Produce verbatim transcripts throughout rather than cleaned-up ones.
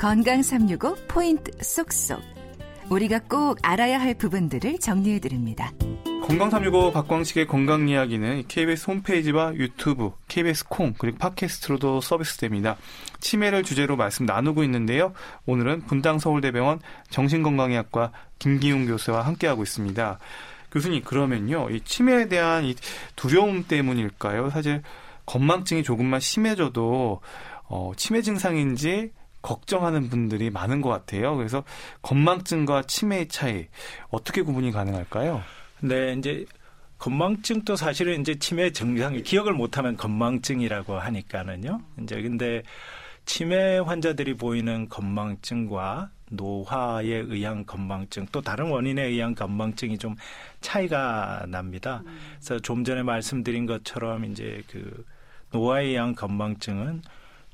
건강 삼육오 포인트 쏙쏙. 우리가 꼭 알아야 할 부분들을 정리해드립니다. 건강 삼육오 박광식의 건강 이야기는 케이비에스 홈페이지와 유튜브, 케이비에스 콩, 그리고 팟캐스트로도 서비스됩니다. 치매를 주제로 말씀 나누고 있는데요. 오늘은 분당 서울대병원 정신건강의학과 김기웅 교수와 함께하고 있습니다. 교수님, 그러면요, 이 치매에 대한 이 두려움 때문일까요? 사실 건망증이 조금만 심해져도 어, 치매 증상인지 걱정하는 분들이 많은 것 같아요. 그래서 건망증과 치매의 차이 어떻게 구분이 가능할까요? 네, 이제 건망증도 사실은 이제 치매 증상이 기억을 못하면 건망증이라고 하니까는요. 이제 근데 치매 환자들이 보이는 건망증과 노화에 의한 건망증, 또 다른 원인에 의한 건망증이 좀 차이가 납니다. 그래서 좀 전에 말씀드린 것처럼 이제 그 노화에 의한 건망증은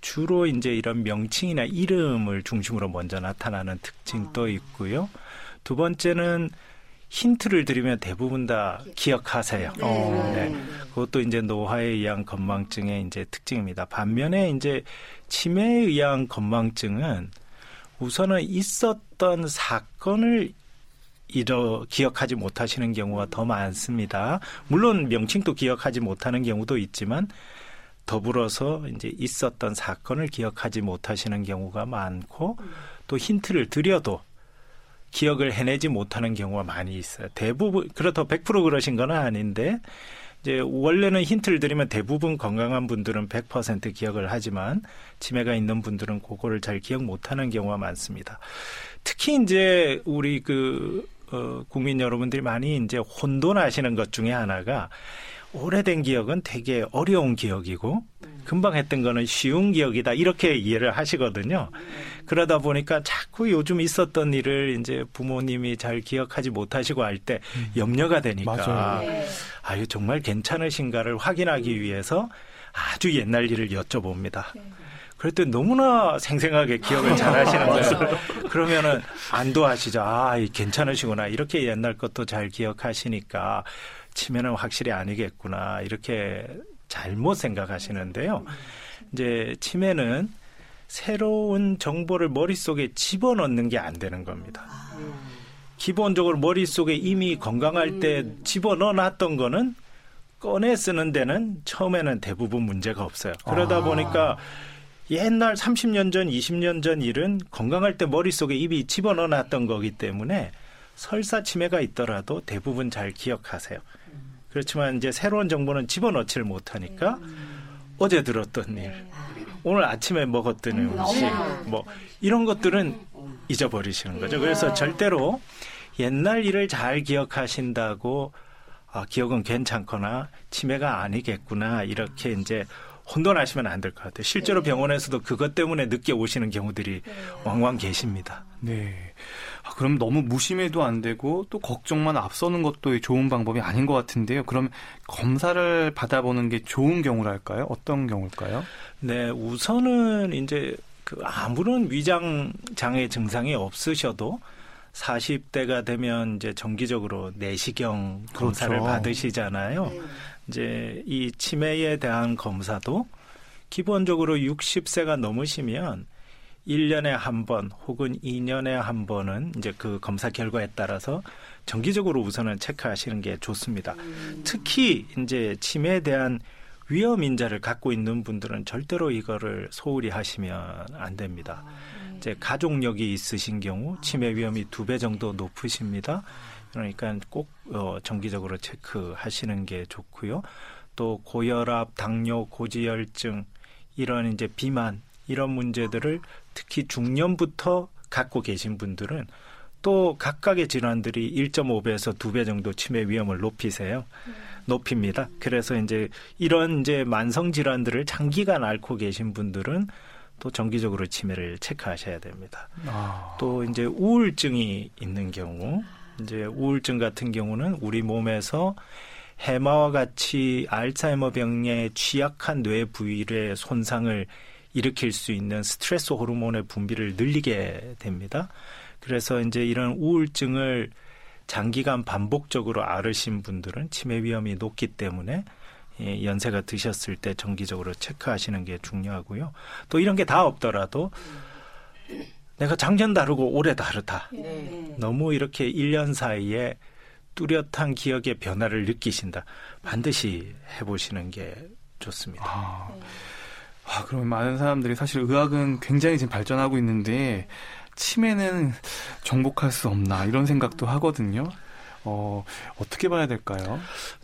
주로 이제 이런 명칭이나 이름을 중심으로 먼저 나타나는 특징도 있고요. 두 번째는 힌트를 드리면 대부분 다 기억하세요. 네. 네. 그것도 이제 노화에 의한 건망증의 이제 특징입니다. 반면에 이제 치매에 의한 건망증은 우선은 있었던 사건을 이러 기억하지 못하시는 경우가 더 많습니다. 물론 명칭도 기억하지 못하는 경우도 있지만 더불어서 이제 있었던 사건을 기억하지 못하시는 경우가 많고 또 힌트를 드려도 기억을 해내지 못하는 경우가 많이 있어요. 대부분 그렇다고 백 퍼센트 그러신 건 아닌데 이제 원래는 힌트를 드리면 대부분 건강한 분들은 백 퍼센트 기억을 하지만 치매가 있는 분들은 그거를 잘 기억 못하는 경우가 많습니다. 특히 이제 우리 그 어, 국민 여러분들이 많이 이제 혼돈하시는 것 중에 하나가 오래된 기억은 되게 어려운 기억이고 금방 했던 거는 쉬운 기억이다 이렇게 이해를 하시거든요. 그러다 보니까 자꾸 요즘 있었던 일을 이제 부모님이 잘 기억하지 못하시고 할 때 염려가 되니까 아유 정말 괜찮으신가를 확인하기 위해서 아주 옛날 일을 여쭤봅니다. 그랬더니 너무나 생생하게 기억을 잘 하시는 거예요. 그러면은 안도하시죠. 아, 괜찮으시구나. 이렇게 옛날 것도 잘 기억하시니까 치매는 확실히 아니겠구나 이렇게 잘못 생각하시는데요. 이제 치매는 새로운 정보를 머릿속에 집어넣는 게 안 되는 겁니다. 기본적으로 머릿속에 이미 건강할 때 집어넣어놨던 거는 꺼내 쓰는 데는 처음에는 대부분 문제가 없어요. 그러다 보니까 옛날 삼십 년 전, 이십 년 전 일은 건강할 때 머릿속에 이미 집어넣어놨던 거기 때문에 설사 치매가 있더라도 대부분 잘 기억하세요. 그렇지만 이제 새로운 정보는 집어넣지를 못하니까 음. 어제 들었던 일, 오늘 아침에 먹었던 음식, 뭐 이런 것들은 잊어버리시는 거죠. 그래서 절대로 옛날 일을 잘 기억하신다고 아, 기억은 괜찮거나 치매가 아니겠구나 이렇게 이제 혼돈하시면 안 될 것 같아요. 실제로 네. 병원에서도 그것 때문에 늦게 오시는 경우들이 네. 왕왕 계십니다. 네. 아, 그럼 너무 무심해도 안 되고 또 걱정만 앞서는 것도 좋은 방법이 아닌 것 같은데요. 그럼 검사를 받아보는 게 좋은 경우랄까요? 어떤 경우일까요? 네. 우선은 이제 그 아무런 위장 장애 증상이 없으셔도 사십 대가 되면 이제 정기적으로 내시경 검사를 그렇죠. 받으시잖아요. 네. 이제 이 치매에 대한 검사도 기본적으로 육십 세가 넘으시면 일 년에 한 번 혹은 이 년에 한 번은 이제 그 검사 결과에 따라서 정기적으로 우선은 체크하시는 게 좋습니다. 음. 특히 이제 치매에 대한 위험 인자를 갖고 있는 분들은 절대로 이거를 소홀히 하시면 안 됩니다. 음. 이제 가족력이 있으신 경우 치매 위험이 두 배 정도 높으십니다. 그러니까 꼭 어, 정기적으로 체크하시는 게 좋고요. 또 고혈압, 당뇨, 고지혈증 이런 이제 비만 이런 문제들을 특히 중년부터 갖고 계신 분들은 또 각각의 질환들이 일 점 오 배에서 두 배 정도 치매 위험을 높이세요. 높입니다. 그래서 이제 이런 이제 만성 질환들을 장기간 앓고 계신 분들은 또 정기적으로 치매를 체크하셔야 됩니다. 아. 또 이제 우울증이 있는 경우 이제 우울증 같은 경우는 우리 몸에서 해마와 같이 알츠하이머 병에 취약한 뇌 부위의 손상을 일으킬 수 있는 스트레스 호르몬의 분비를 늘리게 됩니다. 그래서 이제 이런 우울증을 장기간 반복적으로 앓으신 분들은 치매 위험이 높기 때문에 연세가 드셨을 때 정기적으로 체크하시는 게 중요하고요. 또 이런 게 다 없더라도 내가 작년 다르고 올해 다르다. 네. 너무 이렇게 일 년 사이에 뚜렷한 기억의 변화를 느끼신다. 반드시 해보시는 게 좋습니다. 아, 네. 아, 그러면 많은 사람들이 사실 의학은 굉장히 지금 발전하고 있는데 치매는 정복할 수 없나 이런 생각도 하거든요. 어, 어떻게 봐야 될까요?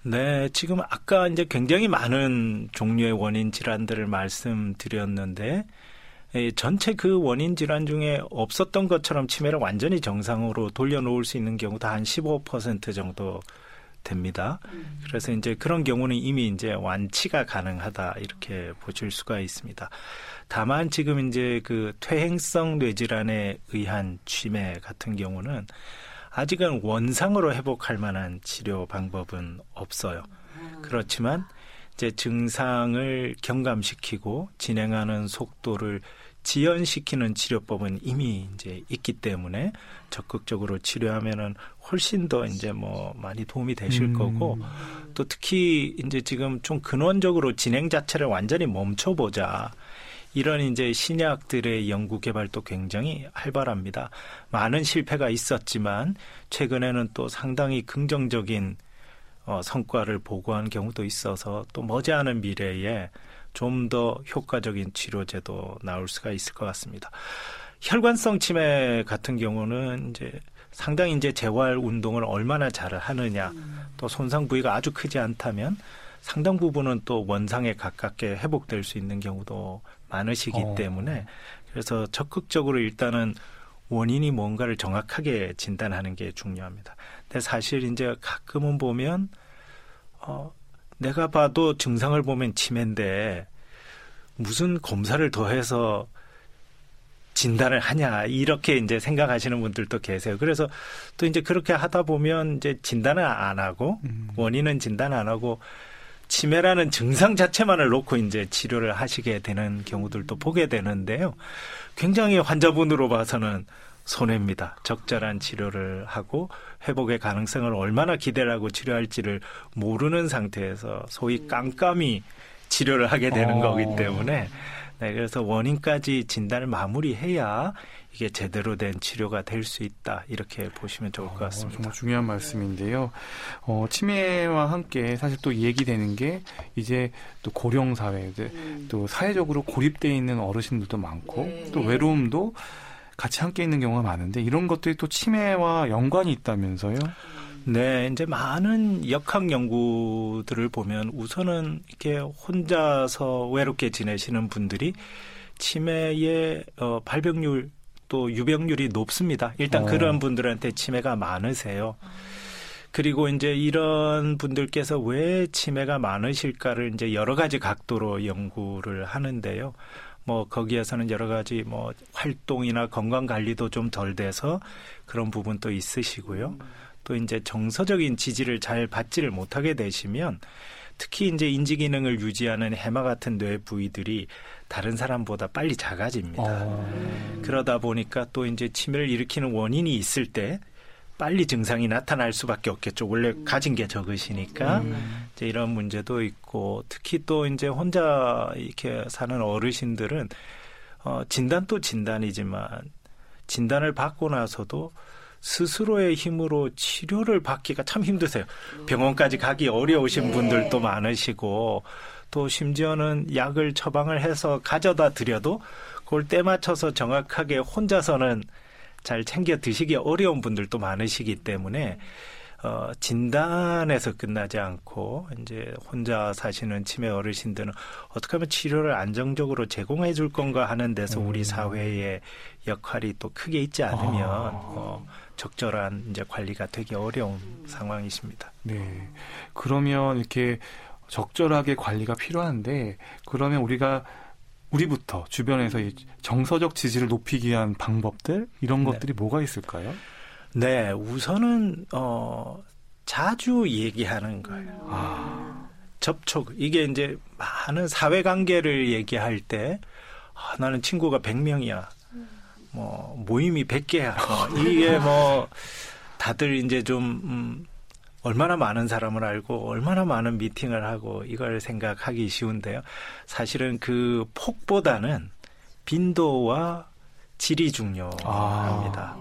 네, 지금 아까 이제 굉장히 많은 종류의 원인 질환들을 말씀드렸는데 전체 그 원인 질환 중에 없었던 것처럼 치매를 완전히 정상으로 돌려놓을 수 있는 경우도 한 십오 퍼센트 정도 됩니다. 음. 그래서 이제 그런 경우는 이미 이제 완치가 가능하다 이렇게 보실 수가 있습니다. 다만 지금 이제 그 퇴행성 뇌질환에 의한 치매 같은 경우는 아직은 원상으로 회복할 만한 치료 방법은 없어요. 음. 그렇지만 이제 증상을 경감시키고 진행하는 속도를 지연시키는 치료법은 이미 이제 있기 때문에 적극적으로 치료하면은 훨씬 더 이제 뭐 많이 도움이 되실 음. 거고, 또 특히 이제 지금 좀 근원적으로 진행 자체를 완전히 멈춰보자. 이런 이제 신약들의 연구 개발도 굉장히 활발합니다. 많은 실패가 있었지만 최근에는 또 상당히 긍정적인 어, 성과를 보고한 경우도 있어서 또 머지않은 미래에 좀 더 효과적인 치료제도 나올 수가 있을 것 같습니다. 혈관성 치매 같은 경우는 이제 상당히 이제 재활 운동을 얼마나 잘 하느냐, 음. 또 손상 부위가 아주 크지 않다면 상당 부분은 또 원상에 가깝게 회복될 수 있는 경우도 많으시기 어. 때문에, 그래서 적극적으로 일단은 원인이 뭔가를 정확하게 진단하는 게 중요합니다. 근데 사실 이제 가끔은 보면 어, 내가 봐도 증상을 보면 치매인데 무슨 검사를 더해서 진단을 하냐 이렇게 이제 생각하시는 분들도 계세요. 그래서 또 이제 그렇게 하다 보면 이제 진단을 안 하고 음. 원인은 진단 안 하고 치매라는 증상 자체만을 놓고 이제 치료를 하시게 되는 경우들도 보게 되는데요. 굉장히 환자분으로 봐서는 손해입니다. 적절한 치료를 하고 회복의 가능성을 얼마나 기대하고 치료할지를 모르는 상태에서 소위 깜깜이 치료를 하게 되는 어. 거기 때문에, 네, 그래서 원인까지 진단을 마무리해야 이게 제대로 된 치료가 될 수 있다 이렇게 보시면 좋을 것 같습니다. 어, 정말 중요한 말씀인데요. 어, 치매와 함께 사실 또 얘기되는 게 이제 또 고령 사회, 이제 음. 또 사회적으로 고립되어 있는 어르신들도 많고 네. 또 외로움도 같이 함께 있는 경우가 많은데 이런 것들이 또 치매와 연관이 있다면서요? 네, 이제 많은 역학 연구들을 보면 우선은 이렇게 혼자서 외롭게 지내시는 분들이 치매의 어, 발병률 또 유병률이 높습니다. 일단 어. 그런 분들한테 치매가 많으세요. 그리고 이제 이런 분들께서 왜 치매가 많으실까를 이제 여러 가지 각도로 연구를 하는데요. 뭐 거기에서는 여러 가지 뭐 활동이나 건강 관리도 좀 덜 돼서 그런 부분도 있으시고요. 또 이제 정서적인 지지를 잘 받지를 못하게 되시면 특히 이제 인지 기능을 유지하는 해마 같은 뇌 부위들이 다른 사람보다 빨리 작아집니다. 아. 그러다 보니까 또 이제 치매를 일으키는 원인이 있을 때 빨리 증상이 나타날 수밖에 없겠죠. 원래 가진 게 적으시니까 음. 이제 이런 문제도 있고, 특히 또 이제 혼자 이렇게 사는 어르신들은 어, 진단도 진단이지만 진단을 받고 나서도 스스로의 힘으로 치료를 받기가 참 힘드세요. 병원까지 가기 어려우신 네. 분들도 많으시고, 또 심지어는 약을 처방을 해서 가져다 드려도 그걸 때 맞춰서 정확하게 혼자서는 잘 챙겨 드시기 어려운 분들도 많으시기 때문에 어, 진단에서 끝나지 않고 이제 혼자 사시는 치매 어르신들은 어떻게 하면 치료를 안정적으로 제공해 줄 건가 하는 데서 음. 우리 사회의 역할이 또 크게 있지 않으면 아. 어, 적절한 이제 관리가 되기 어려운 상황이십니다. 네, 그러면 이렇게 적절하게 관리가 필요한데 그러면 우리가 우리부터 주변에서 이 정서적 지지를 높이기 위한 방법들 이런 것들이 네. 뭐가 있을까요? 네, 우선은 어, 자주 얘기하는 거예요. 아. 접촉, 이게 이제 많은 사회관계를 얘기할 때 아, 나는 친구가 백 명이야. 뭐 모임이 백 개야. 어, 이게 뭐 다들 이제 좀 음, 얼마나 많은 사람을 알고 얼마나 많은 미팅을 하고 이걸 생각하기 쉬운데요. 사실은 그 폭보다는 빈도와 질이 중요합니다. 아.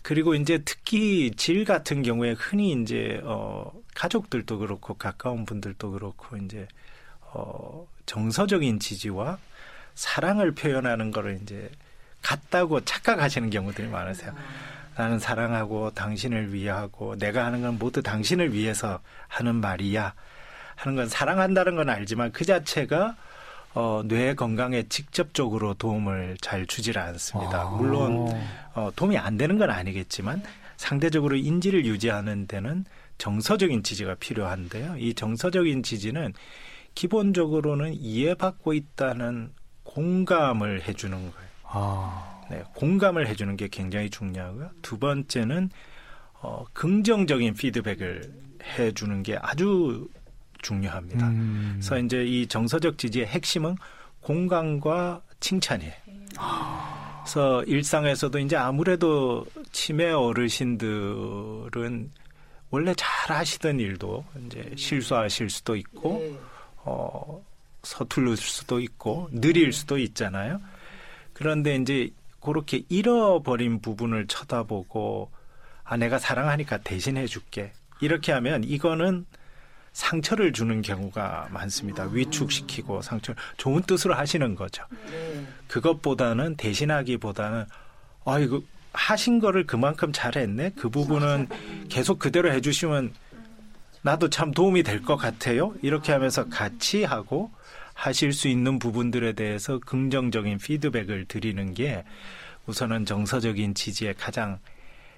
그리고 이제 특히 질 같은 경우에 흔히 이제 어, 가족들도 그렇고 가까운 분들도 그렇고 이제 어, 정서적인 지지와 사랑을 표현하는 거를 이제 같다고 착각하시는 경우들이 많으세요. 나는 사랑하고 당신을 위하고 내가 하는 건 모두 당신을 위해서 하는 말이야. 하는 건 사랑한다는 건 알지만 그 자체가 어, 뇌 건강에 직접적으로 도움을 잘 주질 않습니다. 아. 물론 어, 도움이 안 되는 건 아니겠지만 상대적으로 인지를 유지하는 데는 정서적인 지지가 필요한데요. 이 정서적인 지지는 기본적으로는 이해받고 있다는 공감을 해주는 거예요. 아. 네, 공감을 해주는 게 굉장히 중요하고요. 두 번째는 어, 긍정적인 피드백을 해주는 게 아주 중요합니다. 음. 그래서 이제 이 정서적 지지의 핵심은 공감과 칭찬이에요. 아. 그래서 일상에서도 이제 아무래도 치매 어르신들은 원래 잘 하시던 일도 이제 실수하실 수도 있고 어, 서툴릴 수도 있고 느릴 수도 있잖아요. 그런데 이제 그렇게 잃어버린 부분을 쳐다보고 아 내가 사랑하니까 대신해 줄게. 이렇게 하면 이거는 상처를 주는 경우가 많습니다. 위축시키고 상처를 좋은 뜻으로 하시는 거죠. 그것보다는 대신하기보다는 아 이거 하신 거를 그만큼 잘했네. 그 부분은 계속 그대로 해주시면 나도 참 도움이 될 것 같아요. 이렇게 하면서 같이 하고 하실 수 있는 부분들에 대해서 긍정적인 피드백을 드리는 게 우선은 정서적인 지지의 가장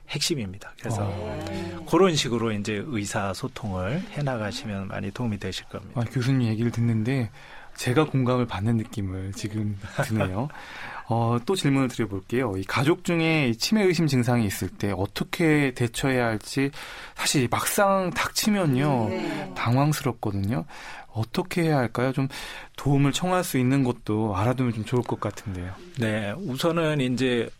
핵심입니다. 그래서 오. 그런 식으로 이제 의사소통을 해나가시면 많이 도움이 되실 겁니다. 아, 교수님 얘기를 듣는데 제가 공감을 받는 느낌을 지금 드네요. 어, 또 질문을 드려볼게요. 이 가족 중에 치매 의심 증상이 있을 때 어떻게 대처해야 할지 사실 막상 닥치면요 네. 당황스럽거든요. 어떻게 해야 할까요? 좀 도움을 청할 수 있는 것도 알아두면 좀 좋을 것 같은데요. 네, 우선은 이제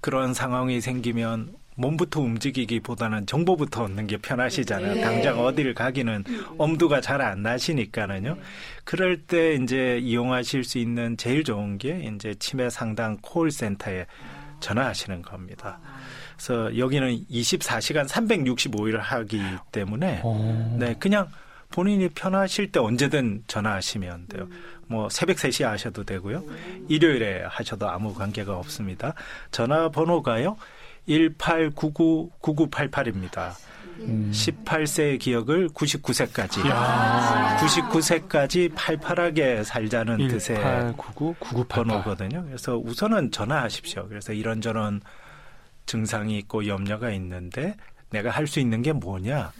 그런 상황이 생기면 몸부터 움직이기보다는 정보부터 얻는 게 편하시잖아요. 네. 당장 어디를 가기는 엄두가 잘 안 나시니까는요. 그럴 때 이제 이용하실 수 있는 제일 좋은 게 이제 치매 상담 콜센터에 전화하시는 겁니다. 그래서 여기는 이십사 시간 삼백육십오 일을 하기 때문에 네, 그냥 본인이 편하실 때 언제든 전화하시면 돼요. 뭐 새벽 세 시에 하셔도 되고요. 일요일에 하셔도 아무 관계가 없습니다. 전화번호가요. 일팔구구 구구팔팔입니다. 음. 십팔 세의 기억을 구십구 세까지 야. 구십구 세까지 팔팔하게 살자는 뜻의 번호거든요. 그래서 우선은 전화하십시오. 그래서 이런저런 증상이 있고 염려가 있는데 내가 할 수 있는 게 뭐냐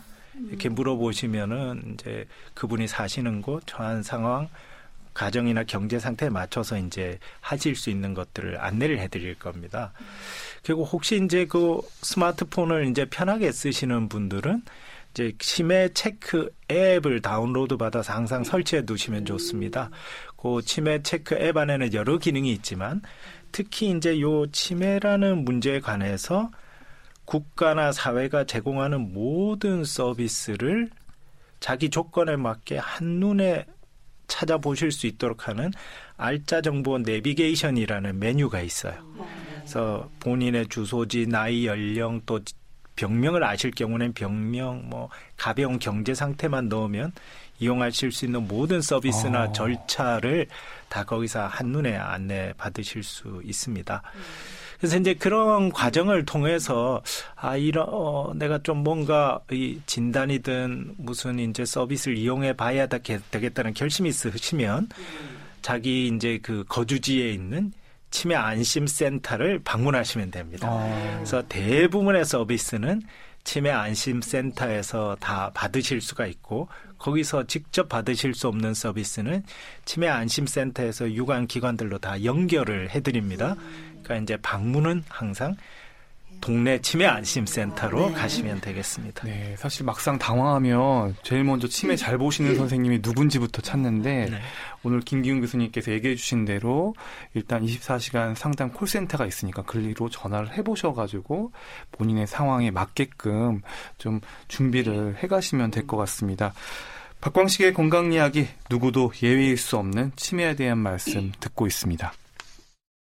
이렇게 물어보시면은 이제 그분이 사시는 곳, 처한 상황, 가정이나 경제 상태에 맞춰서 이제 하실 수 있는 것들을 안내를 해드릴 겁니다. 그리고 혹시 이제 그 스마트폰을 이제 편하게 쓰시는 분들은 이제 치매 체크 앱을 다운로드 받아서 항상 설치해 두시면 좋습니다. 그 치매 체크 앱 안에는 여러 기능이 있지만 특히 이제 요 치매라는 문제에 관해서 국가나 사회가 제공하는 모든 서비스를 자기 조건에 맞게 한눈에 찾아보실 수 있도록 하는 알짜 정보 내비게이션이라는 메뉴가 있어요. 그래서 본인의 주소지, 나이, 연령, 또 병명을 아실 경우는 병명, 뭐 가벼운 경제 상태만 넣으면 이용하실 수 있는 모든 서비스나 오. 절차를 다 거기서 한눈에 안내 받으실 수 있습니다. 그래서 이제 그런 과정을 통해서 아 이런 어, 내가 좀 뭔가 이 진단이든 무슨 이제 서비스를 이용해 봐야 되겠다는 결심이 있으시면 자기 이제 그 거주지에 있는 치매 안심센터를 방문하시면 됩니다. 아. 그래서 대부분의 서비스는 치매 안심센터에서 다 받으실 수가 있고 거기서 직접 받으실 수 없는 서비스는 치매 안심센터에서 유관기관들로 다 연결을 해드립니다. 그러니까 이제 방문은 항상 동네 치매 안심센터로 네. 가시면 되겠습니다. 네, 사실 막상 당황하면 제일 먼저 치매 잘 보시는 선생님이 누군지부터 찾는데 네. 오늘 김기웅 교수님께서 얘기해 주신 대로 일단 이십사 시간 상담 콜센터가 있으니까 그리로 전화를 해보셔가지고 본인의 상황에 맞게끔 좀 준비를 해가시면 될 것 같습니다. 박광식의 건강 이야기 누구도 예외일 수 없는 치매에 대한 말씀 듣고 있습니다.